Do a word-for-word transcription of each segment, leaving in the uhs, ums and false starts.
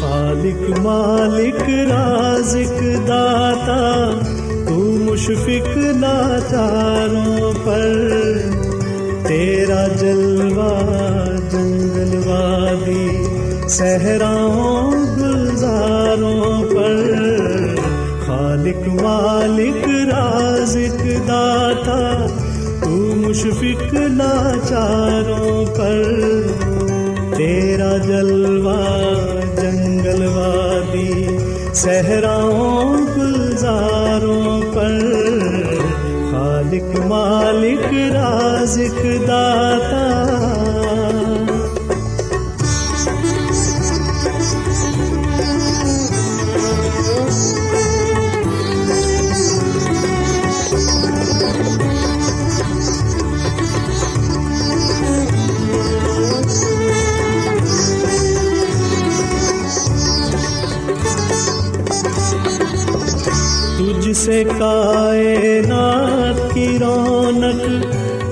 خالق مالک رازق داتا تو مشفق لاچاروں پر، تیرا جلوہ جنگل وادی صحراؤں گلزاروں پر۔ خالق مالک رازق داتا تو مشفق لاچاروں پر، تیرا جلوہ جنگل وادی صحراؤں گلزاروں پر۔ خالق مالک رازق داتا، سے کائنات کی رونق،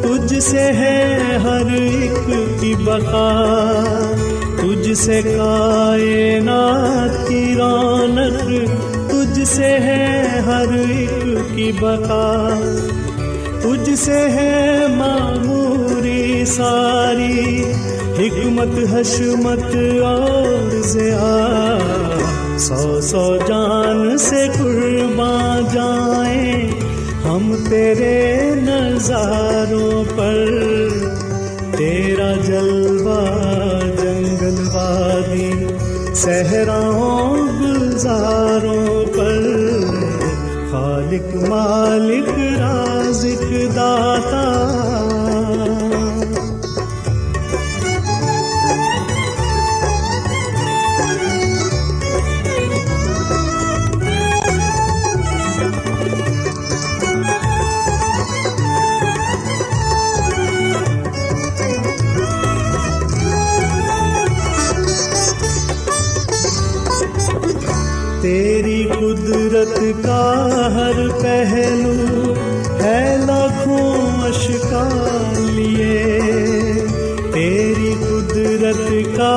تجھ سے ہے ہر ایک کی بقا، تجھ سے کائنات کی رونق، تجھ سے ہے ہر ایک کی بقا، تجھ سے ہے معموری ساری حکمت حشمت اور زیاد، سو سو جان سے قرباں جائیں ہم تیرے نظاروں پر، تیرا جلوہ جنگل وادی صحراؤں گلزاروں پر۔ خالق مالک رازق داتا، تیری قدرت کا ہر پہلو ہے لاکھوں اشکال لیے، تیری قدرت کا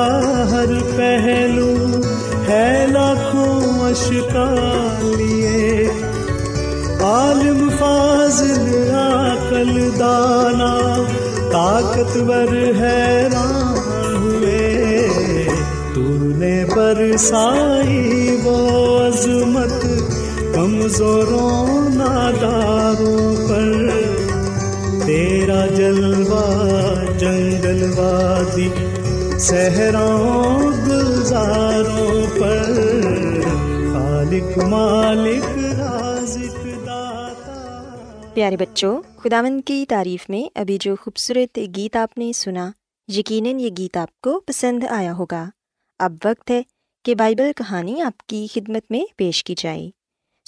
ہر پہلو ہے لاکھوں اشکال لیے، عالم فاضل عقل دانا طاقتور حیران ہوئے، تو نے برسائی وہ عظمت کمزوروں ناداروں پر، تیرا جلوہ جنگل وادی صحراؤں گلزاروں پر۔ خالق مالک رازق داتا۔ پیارے بچوں، خداوند کی تعریف میں ابھی جو خوبصورت گیت آپ نے سنا، یقیناً یہ گیت آپ کو پسند آیا ہوگا۔ اب وقت ہے کہ بائبل کہانی آپ کی خدمت میں پیش کی جائے۔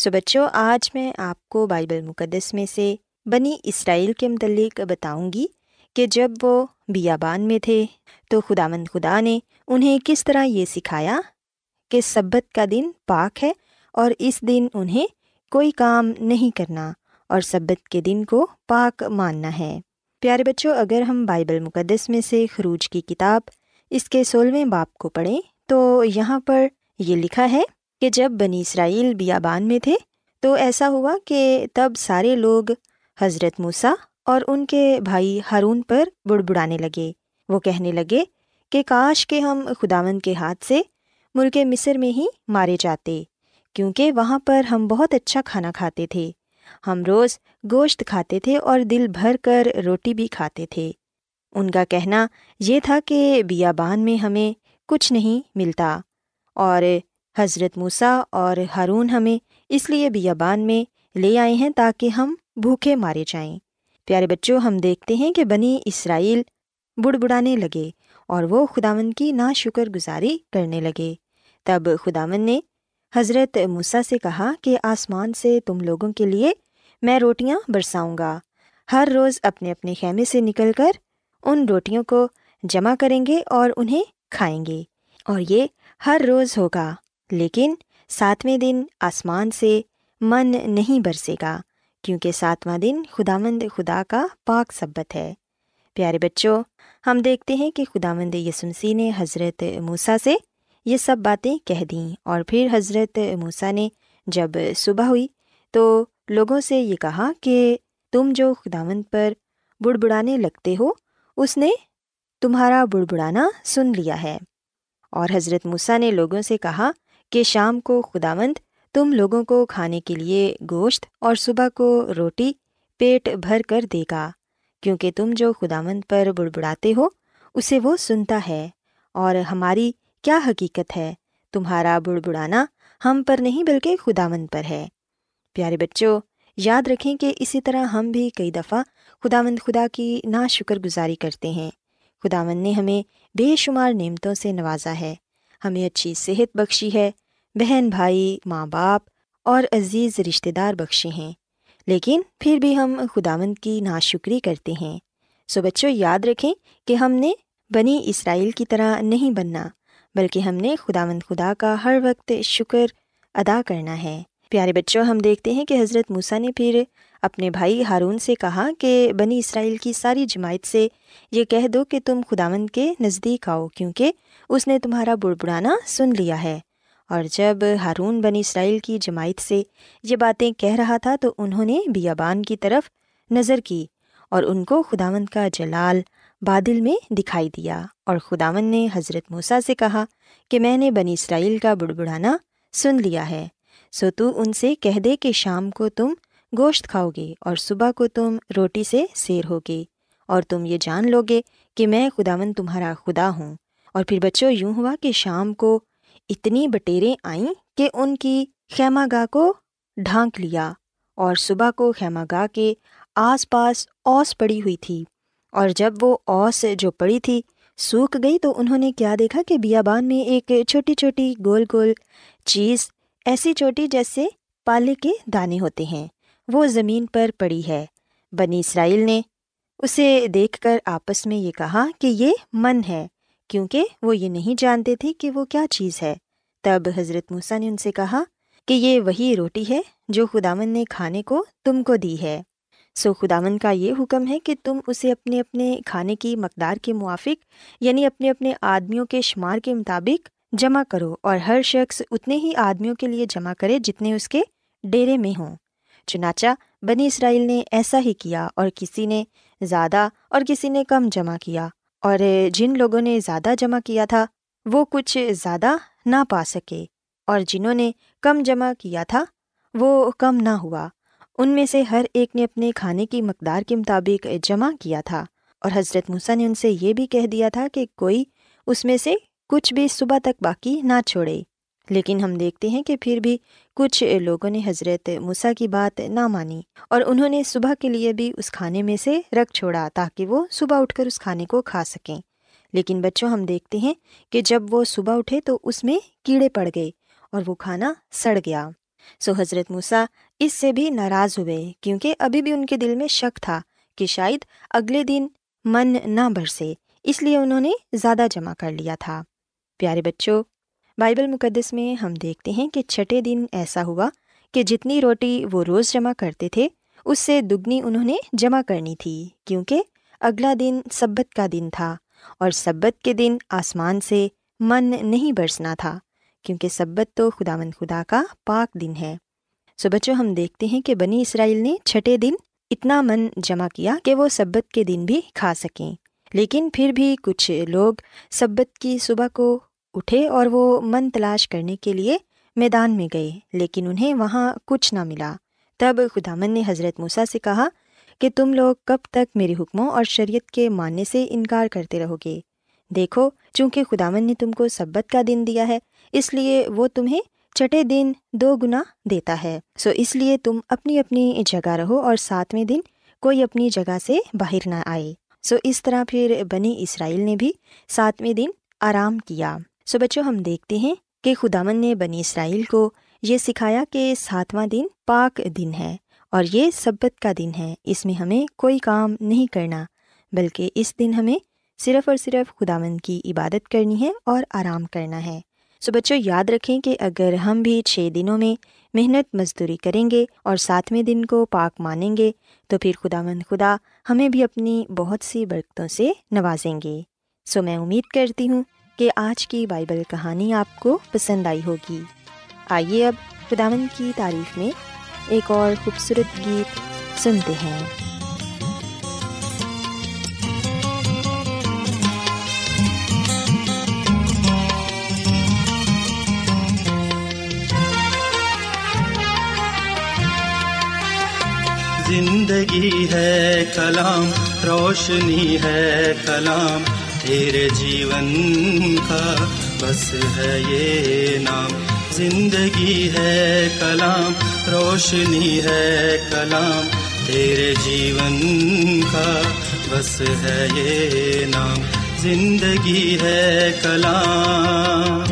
سو بچوں، آج میں آپ کو بائبل مقدس میں سے بنی اسرائیل کے متعلق بتاؤں گی کہ جب وہ بیابان میں تھے تو خداوند خدا نے انہیں کس طرح یہ سکھایا کہ سبت کا دن پاک ہے اور اس دن انہیں کوئی کام نہیں کرنا اور سبت کے دن کو پاک ماننا ہے۔ پیارے بچوں، اگر ہم بائبل مقدس میں سے خروج کی کتاب اس کے سولہویں باب کو پڑھیں تو یہاں پر یہ لکھا ہے کہ جب بنی اسرائیل بیابان میں تھے تو ایسا ہوا کہ تب سارے لوگ حضرت موسیٰ اور ان کے بھائی ہارون پر بڑبڑانے لگے۔ وہ کہنے لگے کہ کاش کہ ہم خداوند کے ہاتھ سے ملک مصر میں ہی مارے جاتے، کیونکہ وہاں پر ہم بہت اچھا کھانا کھاتے تھے، ہم روز گوشت کھاتے تھے اور دل بھر کر روٹی بھی کھاتے تھے۔ ان کا کہنا یہ تھا کہ بیابان میں ہمیں کچھ نہیں ملتا، اور حضرت موسیٰ اور ہارون ہمیں اس لیے بیابان میں لے آئے ہیں تاکہ ہم بھوکے مارے جائیں۔ پیارے بچوں، ہم دیکھتے ہیں کہ بنی اسرائیل بڑبڑانے لگے اور وہ خداوند کی نا شکر گزاری کرنے لگے۔ تب خداوند نے حضرت موسیٰ سے کہا کہ آسمان سے تم لوگوں کے لیے میں روٹیاں برساؤں گا، ہر روز اپنے اپنے خیمے سے نکل کر ان روٹیوں کو جمع کریں گے اور انہیں کھائیں گے، اور یہ ہر روز ہوگا، لیکن ساتویں دن آسمان سے من نہیں برسے گا، کیونکہ ساتواں دن خداوند خدا کا پاک سبت ہے۔ پیارے بچوں، ہم دیکھتے ہیں کہ خداوند یسوع مسیح نے حضرت موسیٰ سے یہ سب باتیں کہہ دیں، اور پھر حضرت موسیٰ نے جب صبح ہوئی تو لوگوں سے یہ کہا کہ تم جو خداوند پر بڑبڑانے لگتے ہو، اس نے تمہارا بڑبڑانا سن لیا ہے۔ اور حضرت موسیٰ نے لوگوں سے کہا کہ شام کو خداوند تم لوگوں کو کھانے کے لیے گوشت اور صبح کو روٹی پیٹ بھر کر دے گا، کیونکہ تم جو خداوند پر بڑبڑاتے ہو اسے وہ سنتا ہے، اور ہماری کیا حقیقت ہے، تمہارا بڑبڑانا ہم پر نہیں بلکہ خداوند پر ہے۔ پیارے بچوں، یاد رکھیں کہ اسی طرح ہم بھی کئی دفعہ خداوند خدا کی نا شکر گزاری کرتے ہیں۔ خداوند نے ہمیں بے شمار نعمتوں سے نوازا ہے، ہمیں اچھی صحت بخشی ہے، بہن بھائی، ماں باپ اور عزیز رشتہ دار بخشے ہیں، لیکن پھر بھی ہم خداوند کی ناشکری کرتے ہیں۔ سو بچوں، یاد رکھیں کہ ہم نے بنی اسرائیل کی طرح نہیں بننا، بلکہ ہم نے خداوند خدا کا ہر وقت شکر ادا کرنا ہے۔ پیارے بچوں، ہم دیکھتے ہیں کہ حضرت موسیٰ نے پھر اپنے بھائی ہارون سے کہا کہ بنی اسرائیل کی ساری جماعت سے یہ کہہ دو کہ تم خداوند کے نزدیک آؤ، کیونکہ اس نے تمہارا بڑبڑانا سن لیا ہے۔ اور جب ہارون بنی اسرائیل کی جماعت سے یہ باتیں کہہ رہا تھا تو انہوں نے بیابان کی طرف نظر کی اور ان کو خداوند کا جلال بادل میں دکھائی دیا، اور خداوند نے حضرت موسیٰ سے کہا کہ میں نے بنی اسرائیل کا بڑبڑانا سن لیا ہے، سو تو ان سے کہہ دے کہ شام کو تم گوشت کھاؤ گے اور صبح کو تم روٹی سے سیر ہوگے، اور تم یہ جان لو گے کہ میں خداوند تمہارا خدا ہوں۔ اور پھر بچوں، یوں ہوا کہ شام کو اتنی بٹیریں آئیں کہ ان کی خیمہ گاہ کو ڈھانک لیا، اور صبح کو خیمہ گاہ کے آس پاس اوس پڑی ہوئی تھی، اور جب وہ اوس جو پڑی تھی سوکھ گئی تو انہوں نے کیا دیکھا کہ بیابان میں ایک چھوٹی چھوٹی گول گول چیز، ایسی چھوٹی جیسے پالے کے دانے ہوتے ہیں، وہ زمین پر پڑی ہے۔ بنی اسرائیل نے اسے دیکھ کر آپس میں یہ کہا کہ یہ من ہے، کیونکہ وہ یہ نہیں جانتے تھے کہ وہ کیا چیز ہے۔ تب حضرت موسیٰ نے ان سے کہا کہ یہ وہی روٹی ہے جو خداوند نے کھانے کو تم کو دی ہے، سو خداوند کا یہ حکم ہے کہ تم اسے اپنے اپنے کھانے کی مقدار کے موافق، یعنی اپنے اپنے آدمیوں کے شمار کے مطابق جمع کرو، اور ہر شخص اتنے ہی آدمیوں کے لیے جمع کرے جتنے اس کے ڈیرے میں ہوں۔ چنانچہ بنی اسرائیل نے ایسا ہی کیا، اور کسی نے زیادہ اور کسی نے کم جمع کیا، اور جن لوگوں نے زیادہ جمع کیا تھا وہ کچھ زیادہ نہ پا سکے، اور جنہوں نے کم جمع کیا تھا وہ کم نہ ہوا، ان میں سے ہر ایک نے اپنے کھانے کی مقدار کے مطابق جمع کیا تھا۔ اور حضرت موسیٰ نے ان سے یہ بھی کہہ دیا تھا کہ کوئی اس میں سے کچھ بھی صبح تک باقی نہ چھوڑے، لیکن ہم دیکھتے ہیں کہ پھر بھی کچھ لوگوں نے حضرت موسیٰ کی بات نہ مانی، اور انہوں نے صبح کے لیے بھی اس کھانے میں سے رکھ چھوڑا تاکہ وہ صبح اٹھ کر اس کھانے کو کھا سکیں۔ لیکن بچوں، ہم دیکھتے ہیں کہ جب وہ صبح اٹھے تو اس میں کیڑے پڑ گئے اور وہ کھانا سڑ گیا۔ سو حضرت موسیٰ اس سے بھی ناراض ہوئے، کیونکہ ابھی بھی ان کے دل میں شک تھا کہ شاید اگلے دن من نہ برسے، اس لیے انہوں نے زیادہ جمع کر لیا تھا۔ پیارے بچوں، بائبل مقدس میں ہم دیکھتے ہیں کہ چھٹے دن ایسا ہوا کہ جتنی روٹی وہ روز جمع کرتے تھے اس سے دگنی انہوں نے جمع کرنی تھی، کیونکہ اگلا دن سبت کا دن تھا اور سبت کے دن آسمان سے من نہیں برسنا تھا، کیونکہ سبت تو خداوند خدا کا پاک دن ہے۔ سو بچوں، ہم دیکھتے ہیں کہ بنی اسرائیل نے چھٹے دن اتنا من جمع کیا کہ وہ سبت کے دن بھی کھا سکیں، لیکن پھر بھی کچھ لوگ سبت کی صبح کو اٹھے اور وہ من تلاش کرنے کے لیے میدان میں گئے، لیکن انہیں وہاں کچھ نہ ملا۔ تب خداوند نے حضرت موسیٰ سے کہا کہ تم لوگ کب تک میرے حکموں اور شریعت کے ماننے سے انکار کرتے رہو گے؟ دیکھو، چونکہ خداوند نے تم کو سبت کا دن دیا ہے، اس لیے وہ تمہیں چھٹے دن دو گنا دیتا ہے، سو اس لیے تم اپنی اپنی جگہ رہو اور ساتویں دن کوئی اپنی جگہ سے باہر نہ آئے۔ سو اس طرح پھر بنی اسرائیل نے بھی ساتویں دن آرام کیا۔ سو بچوں، ہم دیکھتے ہیں کہ خداوند نے بنی اسرائیل کو یہ سکھایا کہ ساتواں دن پاک دن ہے اور یہ سبت کا دن ہے، اس میں ہمیں کوئی کام نہیں کرنا، بلکہ اس دن ہمیں صرف اور صرف خداوند کی عبادت کرنی ہے اور آرام کرنا ہے۔ سو بچوں، یاد رکھیں کہ اگر ہم بھی چھ دنوں میں محنت مزدوری کریں گے اور ساتویں دن کو پاک مانیں گے تو پھر خداوند خدا ہمیں بھی اپنی بہت سی برکتوں سے نوازیں گے۔ سو میں امید کرتی ہوں کہ آج کی بائبل کہانی آپ کو پسند آئی ہوگی۔ آئیے اب خداوند کی تعریف میں ایک اور خوبصورت گیت سنتے ہیں۔ زندگی ہے کلام، روشنی ہے کلام، تیرے جیون کا بس ہے یہ نام۔ زندگی ہے کلام، روشنی ہے کلام، تیرے جیون کا بس ہے یہ نام۔ زندگی ہے کلام،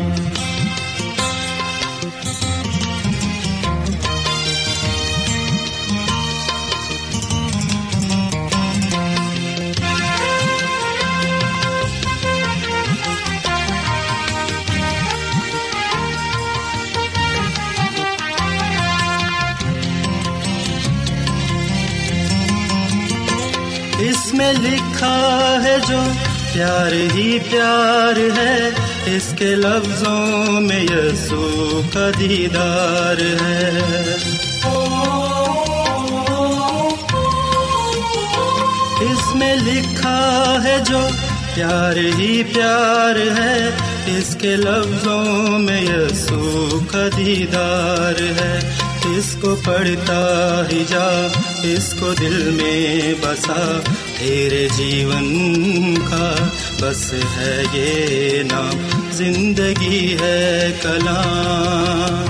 اس میں لکھا ہے جو پیار ہی پیار ہے، اس کے لفظوں میں یسوع کا دیدار ہے۔ اس میں لکھا ہے جو پیار ہی پیار ہے، اس کے لفظوں میں یسوع کا دیدار ہے۔ اس کو پڑھتا ہی جا، اس کو دل میں بسا، تیرے جیون کا بس ہے یہ نام۔ زندگی ہے کلام،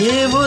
یہ وہ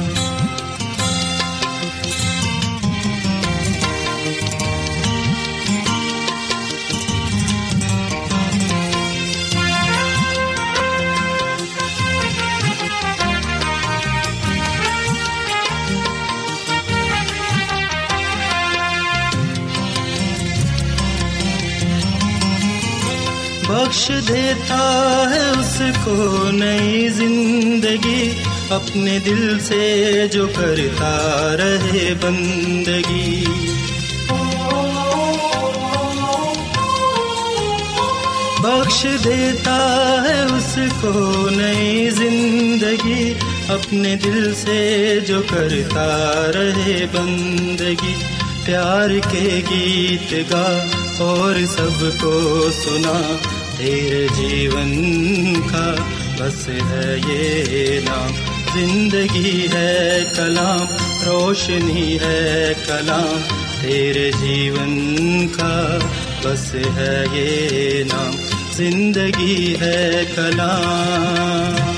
بخش دیتا ہے اس کو نئی زندگی، اپنے دل سے جو کرتا رہے بندگی۔ بخش دیتا ہے اس کو نئی زندگی، اپنے دل سے جو کرتا رہے بندگی، پیار کے گیت گا اور سب کو سنا، تیرے جیون کا بس ہے یہ نام، زندگی ہے کلام، روشنی ہے کلام، تیرے جیون کا بس ہے یہ نام، زندگی ہے کلام۔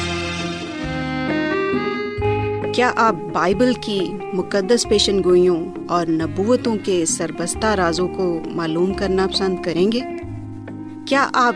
کیا آپ بائبل کی مقدس پیشن گوئیوں اور نبوتوں کے سربستہ رازوں کو معلوم کرنا پسند کریں گے؟ کیا آپ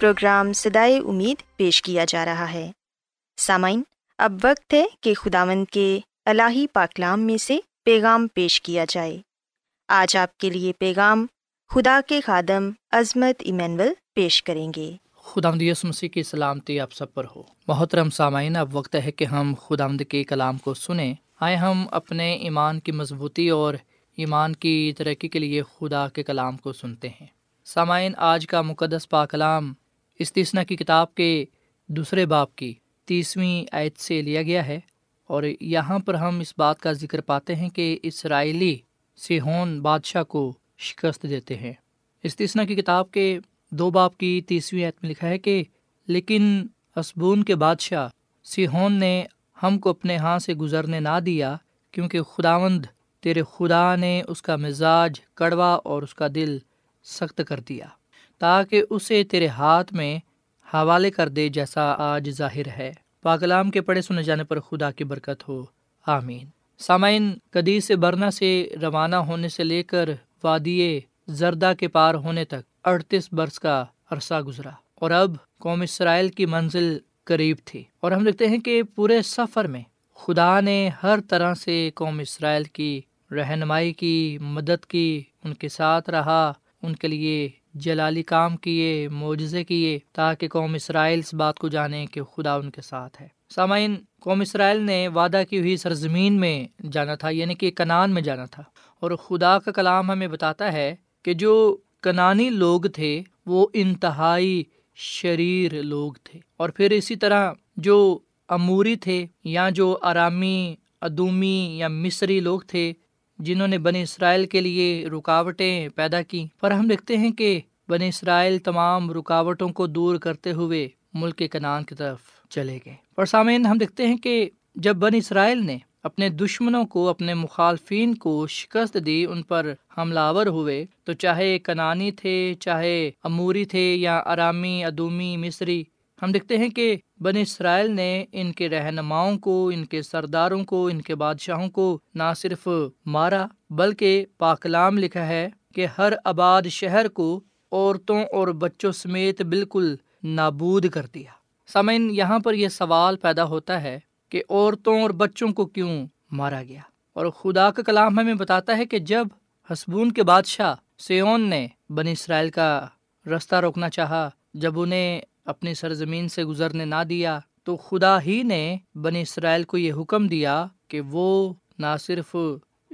پروگرام صدائے امید پیش کیا جا رہا ہے۔ سامعین، اب وقت ہے کہ خداوند کے الہی پاکلام میں سے پیغام پیش کیا جائے۔ آج آپ کے لیے پیغام خدا کے خادم عظمت ایمینول پیش کریں گے۔ خداوند یسوع مسیح کی سلامتی آپ سب پر ہو۔ محترم سامعین، اب وقت ہے کہ ہم خداوند کے کلام کو سنیں۔ آئے ہم اپنے ایمان کی مضبوطی اور ایمان کی ترقی کے لیے خدا کے کلام کو سنتے ہیں۔ سامعین، آج کا مقدس پاک کلام استثنا کی کتاب کے دوسرے باب کی تیسویں آیت سے لیا گیا ہے، اور یہاں پر ہم اس بات کا ذکر پاتے ہیں کہ اسرائیلی سیحون بادشاہ کو شکست دیتے ہیں۔ استثنا کی کتاب کے دو باب کی تیسویں آیت میں لکھا ہے کہ لیکن حسبون کے بادشاہ سیحون نے ہم کو اپنے ہاں سے گزرنے نہ دیا، کیونکہ خداوند تیرے خدا نے اس کا مزاج کڑوا اور اس کا دل سخت کر دیا، تاکہ اسے تیرے ہاتھ میں حوالے کر دے، جیسا آج ظاہر ہے۔ پاک کلام کے پڑھے سنے جانے پر خدا کی برکت ہو، آمین۔ سامعین، قدیس برنا سے روانہ ہونے سے لے کر وادی زردہ کے پار ہونے تک اڑتیس برس کا عرصہ گزرا، اور اب قوم اسرائیل کی منزل قریب تھی، اور ہم دیکھتے ہیں کہ پورے سفر میں خدا نے ہر طرح سے قوم اسرائیل کی رہنمائی کی، مدد کی، ان کے ساتھ رہا، ان کے لیے جلالی کام کیے، معجزے کیے، تاکہ قوم اسرائیل اس بات کو جانے کہ خدا ان کے ساتھ ہے۔ سامعین، قوم اسرائیل نے وعدہ کی ہوئی سرزمین میں جانا تھا، یعنی کہ کنعان میں جانا تھا، اور خدا کا کلام ہمیں بتاتا ہے کہ جو کنعانی لوگ تھے وہ انتہائی شریر لوگ تھے، اور پھر اسی طرح جو اموری تھے یا جو آرامی، ادومی یا مصری لوگ تھے، جنہوں نے بنی اسرائیل کے لیے رکاوٹیں پیدا کیں، پر ہم دیکھتے ہیں کہ بنی اسرائیل تمام رکاوٹوں کو دور کرتے ہوئے ملک کنعان کی طرف چلے گئے۔ اور سامعین، ہم دیکھتے ہیں کہ جب بنی اسرائیل نے اپنے دشمنوں کو، اپنے مخالفین کو شکست دی، ان پر حملہ آور ہوئے، تو چاہے کنعانی تھے، چاہے اموری تھے، یا آرامی، ادومی، مصری، ہم دیکھتے ہیں کہ بنی اسرائیل نے ان کے رہنماؤں کو، ان کے سرداروں کو، ان کے بادشاہوں کو نہ صرف مارا، بلکہ پاک کلام لکھا ہے کہ ہر آباد شہر کو عورتوں اور بچوں سمیت بالکل نابود کر دیا۔ سامعین، یہاں پر یہ سوال پیدا ہوتا ہے کہ عورتوں اور بچوں کو کیوں مارا گیا؟ اور خدا کا کلام ہمیں بتاتا ہے کہ جب حسبون کے بادشاہ سیون نے بنی اسرائیل کا رستہ روکنا چاہا، جب انہیں اپنی سرزمین سے گزرنے نہ دیا، تو خدا ہی نے بنی اسرائیل کو یہ حکم دیا کہ وہ نہ صرف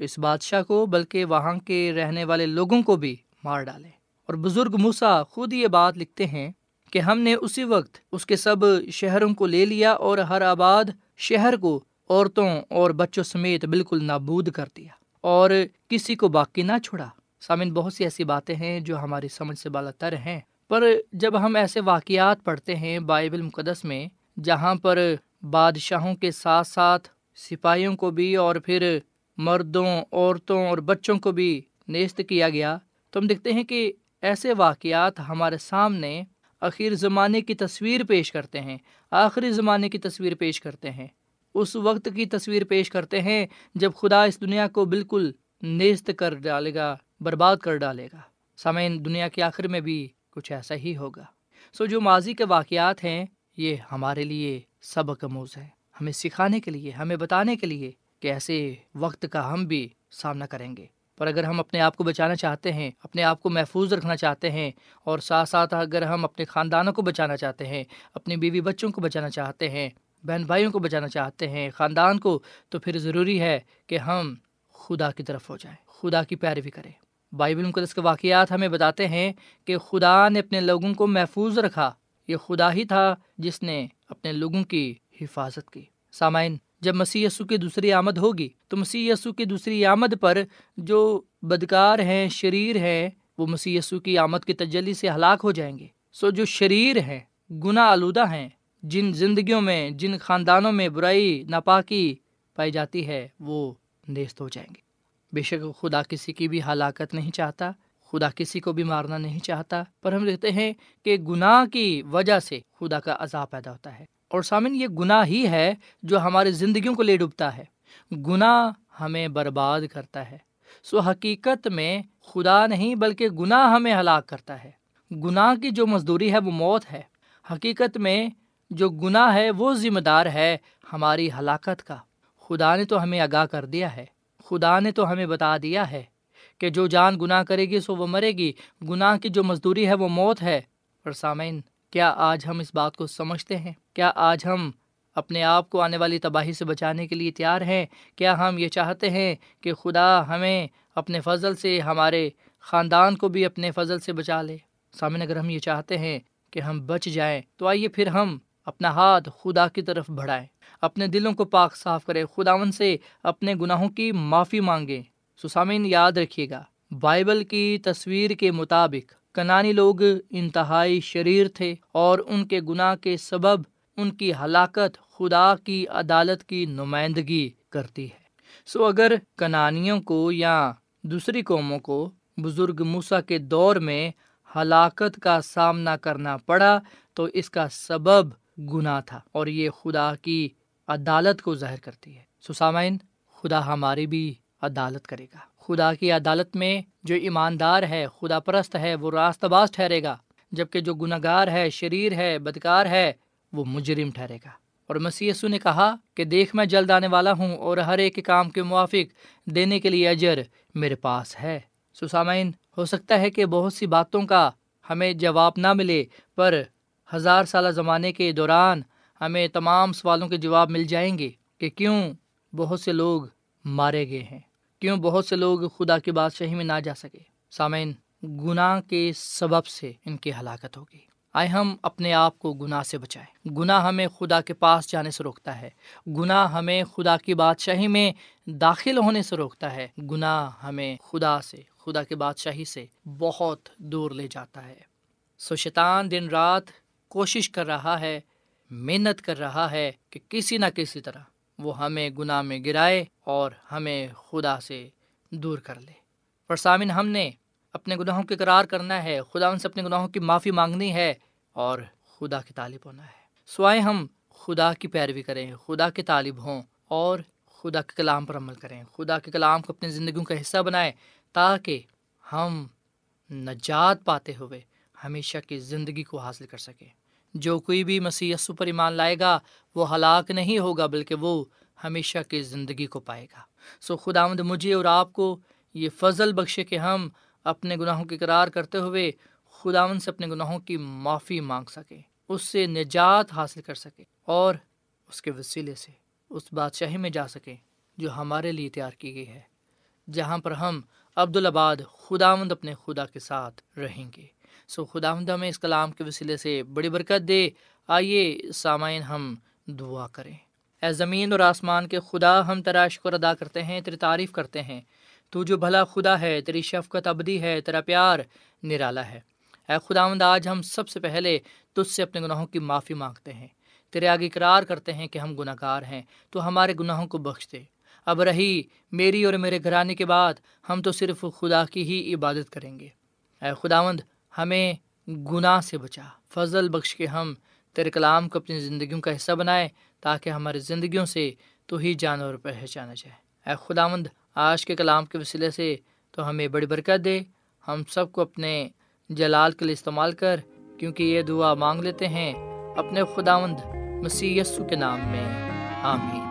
اس بادشاہ کو بلکہ وہاں کے رہنے والے لوگوں کو بھی مار ڈالے۔ اور بزرگ موسیٰ خود یہ بات لکھتے ہیں کہ ہم نے اسی وقت اس کے سب شہروں کو لے لیا اور ہر آباد شہر کو عورتوں اور بچوں سمیت بالکل نابود کر دیا اور کسی کو باقی نہ چھوڑا۔ سامعین، بہت سی ایسی باتیں ہیں جو ہماری سمجھ سے بالاتر ہیں، پر جب ہم ایسے واقعات پڑھتے ہیں بائبل مقدس میں جہاں پر بادشاہوں کے ساتھ ساتھ سپاہیوں کو بھی اور پھر مردوں، عورتوں اور بچوں کو بھی نیست کیا گیا، تو ہم دیکھتے ہیں کہ ایسے واقعات ہمارے سامنے آخر زمانے کی تصویر پیش کرتے ہیں، آخری زمانے کی تصویر پیش کرتے ہیں، اس وقت کی تصویر پیش کرتے ہیں جب خدا اس دنیا کو بالکل نیست کر ڈالے گا، برباد کر ڈالے گا۔ سامعین، دنیا کے آخر میں بھی کچھ ایسا ہی ہوگا۔ سو جو ماضی کے واقعات ہیں یہ ہمارے لیے سبق آموز ہے، ہمیں سکھانے کے لیے، ہمیں بتانے کے لیے کہ ایسے وقت کا ہم بھی سامنا کریں گے۔ پر اگر ہم اپنے آپ کو بچانا چاہتے ہیں، اپنے آپ کو محفوظ رکھنا چاہتے ہیں، اور ساتھ ساتھ اگر ہم اپنے خاندانوں کو بچانا چاہتے ہیں، اپنی بیوی بچوں کو بچانا چاہتے ہیں، بہن بھائیوں کو بچانا چاہتے ہیں، خاندان کو، تو پھر ضروری ہے کہ ہم خدا کی طرف ہو جائیں، خدا کی پیروی کریں۔ بائبل مقدس کے واقعات ہمیں بتاتے ہیں کہ خدا نے اپنے لوگوں کو محفوظ رکھا، یہ خدا ہی تھا جس نے اپنے لوگوں کی حفاظت کی۔ سامعین، جب مسیح یسوع کی دوسری آمد ہوگی تو مسیح یسوع کی دوسری آمد پر جو بدکار ہیں، شریر ہیں، وہ مسیح یسوع کی آمد کی تجلی سے ہلاک ہو جائیں گے۔ سو جو شریر ہیں، گناہ آلودہ ہیں، جن زندگیوں میں، جن خاندانوں میں برائی، ناپاکی پائی جاتی ہے، وہ نیست ہو جائیں گے۔ بے شک خدا کسی کی بھی ہلاکت نہیں چاہتا، خدا کسی کو بھی مارنا نہیں چاہتا، پر ہم دیکھتے ہیں کہ گناہ کی وجہ سے خدا کا عذاب پیدا ہوتا ہے۔ اور سامعین، یہ گناہ ہی ہے جو ہماری زندگیوں کو لے ڈوبتا ہے، گناہ ہمیں برباد کرتا ہے۔ سو حقیقت میں خدا نہیں بلکہ گناہ ہمیں ہلاک کرتا ہے۔ گناہ کی جو مزدوری ہے وہ موت ہے۔ حقیقت میں جو گناہ ہے وہ ذمہ دار ہے ہماری ہلاکت کا۔ خدا نے تو ہمیں آگاہ کر دیا ہے، خدا نے تو ہمیں بتا دیا ہے کہ جو جان گناہ کرے گی سو وہ مرے گی، گناہ کی جو مزدوری ہے وہ موت ہے۔ اور سامعین، کیا آج ہم اس بات کو سمجھتے ہیں؟ کیا آج ہم اپنے آپ کو آنے والی تباہی سے بچانے کے لیے تیار ہیں؟ کیا ہم یہ چاہتے ہیں کہ خدا ہمیں اپنے فضل سے، ہمارے خاندان کو بھی اپنے فضل سے بچا لے؟ سامعین، اگر ہم یہ چاہتے ہیں کہ ہم بچ جائیں تو آئیے پھر ہم اپنا ہاتھ خدا کی طرف بڑھائیں، اپنے دلوں کو پاک صاف کریں، خداوند سے اپنے گناہوں کی معافی مانگیں۔ سو سامعین، یاد رکھیے گا، بائبل کی تصویر کے مطابق کنانی لوگ انتہائی شریر تھے اور ان کے گناہ کے سبب ان کی ہلاکت خدا کی عدالت کی نمائندگی کرتی ہے۔ سو اگر کنانیوں کو یا دوسری قوموں کو بزرگ موسیٰ کے دور میں ہلاکت کا سامنا کرنا پڑا تو اس کا سبب گناہ تھا، اور یہ خدا کی عدالت کو ظاہر کرتی ہے۔ سو سامعین، خدا ہماری بھی عدالت کرے گا۔ خدا کی عدالت میں جو ایماندار ہے، خدا پرست ہے، وہ راست باز ٹھہرے گا، جبکہ جو گناہ گار ہے، شریر ہے، بدکار ہے، وہ مجرم ٹھہرے گا۔ اور مسیح یسوع نے کہا کہ دیکھ میں جلد آنے والا ہوں اور ہر ایک کام کے موافق دینے کے لیے اجر میرے پاس ہے۔ سو سامعین، ہو سکتا ہے کہ بہت سی باتوں کا ہمیں جواب نہ ملے، پر ہزار سالہ زمانے کے دوران ہمیں تمام سوالوں کے جواب مل جائیں گے کہ کیوں بہت سے لوگ مارے گئے ہیں، کیوں بہت سے لوگ خدا کی بادشاہی میں نہ جا سکے۔ سامعین، گناہ کے سبب سے ان کی ہلاکت ہوگی۔ آئے ہم اپنے آپ کو گناہ سے بچائیں۔ گناہ ہمیں خدا کے پاس جانے سے روکتا ہے، گناہ ہمیں خدا کی بادشاہی میں داخل ہونے سے روکتا ہے، گناہ ہمیں خدا سے، خدا کی بادشاہی سے بہت دور لے جاتا ہے۔ سو شیطان دن رات کوشش کر رہا ہے، محنت کر رہا ہے کہ کسی نہ کسی طرح وہ ہمیں گناہ میں گرائے اور ہمیں خدا سے دور کر لے۔ پر سامن، ہم نے اپنے گناہوں کے اقرار کرنا ہے، خدا ان سے اپنے گناہوں کی معافی مانگنی ہے اور خدا کے طالب ہونا ہے۔ سوائے ہم خدا کی پیروی کریں، خدا کے طالب ہوں اور خدا کے کلام پر عمل کریں، خدا کے کلام کو اپنی زندگیوں کا حصہ بنائیں تاکہ ہم نجات پاتے ہوئے ہمیشہ کی زندگی کو حاصل کر سکیں۔ جو کوئی بھی مسیح یسوع پر ایمان لائے گا وہ ہلاک نہیں ہوگا بلکہ وہ ہمیشہ کی زندگی کو پائے گا۔ سو خداوند مجھے اور آپ کو یہ فضل بخشے کہ ہم اپنے گناہوں کی اقرار کرتے ہوئے خداوند سے اپنے گناہوں کی معافی مانگ سکیں، اس سے نجات حاصل کر سکیں اور اس کے وسیلے سے اس بادشاہی میں جا سکیں جو ہمارے لیے تیار کی گئی ہے، جہاں پر ہم عبدالآباد خداوند اپنے خدا کے ساتھ رہیں گے۔ سو خداوند ہمیں اس کلام کے وسیلے سے بڑی برکت دے۔ آئیے سامعین ہم دعا کریں۔ اے زمین اور آسمان کے خدا، ہم تیرا شکر ادا کرتے ہیں، تیری تعریف کرتے ہیں۔ تو جو بھلا خدا ہے، تیری شفقت ابدی ہے، تیرا پیار نرالا ہے۔ اے خداوند، آج ہم سب سے پہلے تجھ سے اپنے گناہوں کی معافی مانگتے ہیں، تیرے آگے اقرار کرتے ہیں کہ ہم گناہ گار ہیں، تو ہمارے گناہوں کو بخش دے۔ اب رہی میری اور میرے گھرانے کے بعد، ہم تو صرف خدا کی ہی عبادت کریں گے۔ اے خداوند، ہمیں گناہ سے بچا، فضل بخش کے ہم تیرے کلام کو اپنی زندگیوں کا حصہ بنائیں، تاکہ ہماری زندگیوں سے تو ہی جانا اور پہچانا جائے۔ اے خداوند، آج کے کلام کے وسیلے سے تو ہمیں بڑی برکت دے۔ ہم سب کو اپنے جلال کے لیے استعمال کر، کیونکہ یہ دعا مانگ لیتے ہیں اپنے خداوند مسیح یسوع کے نام میں، آمین۔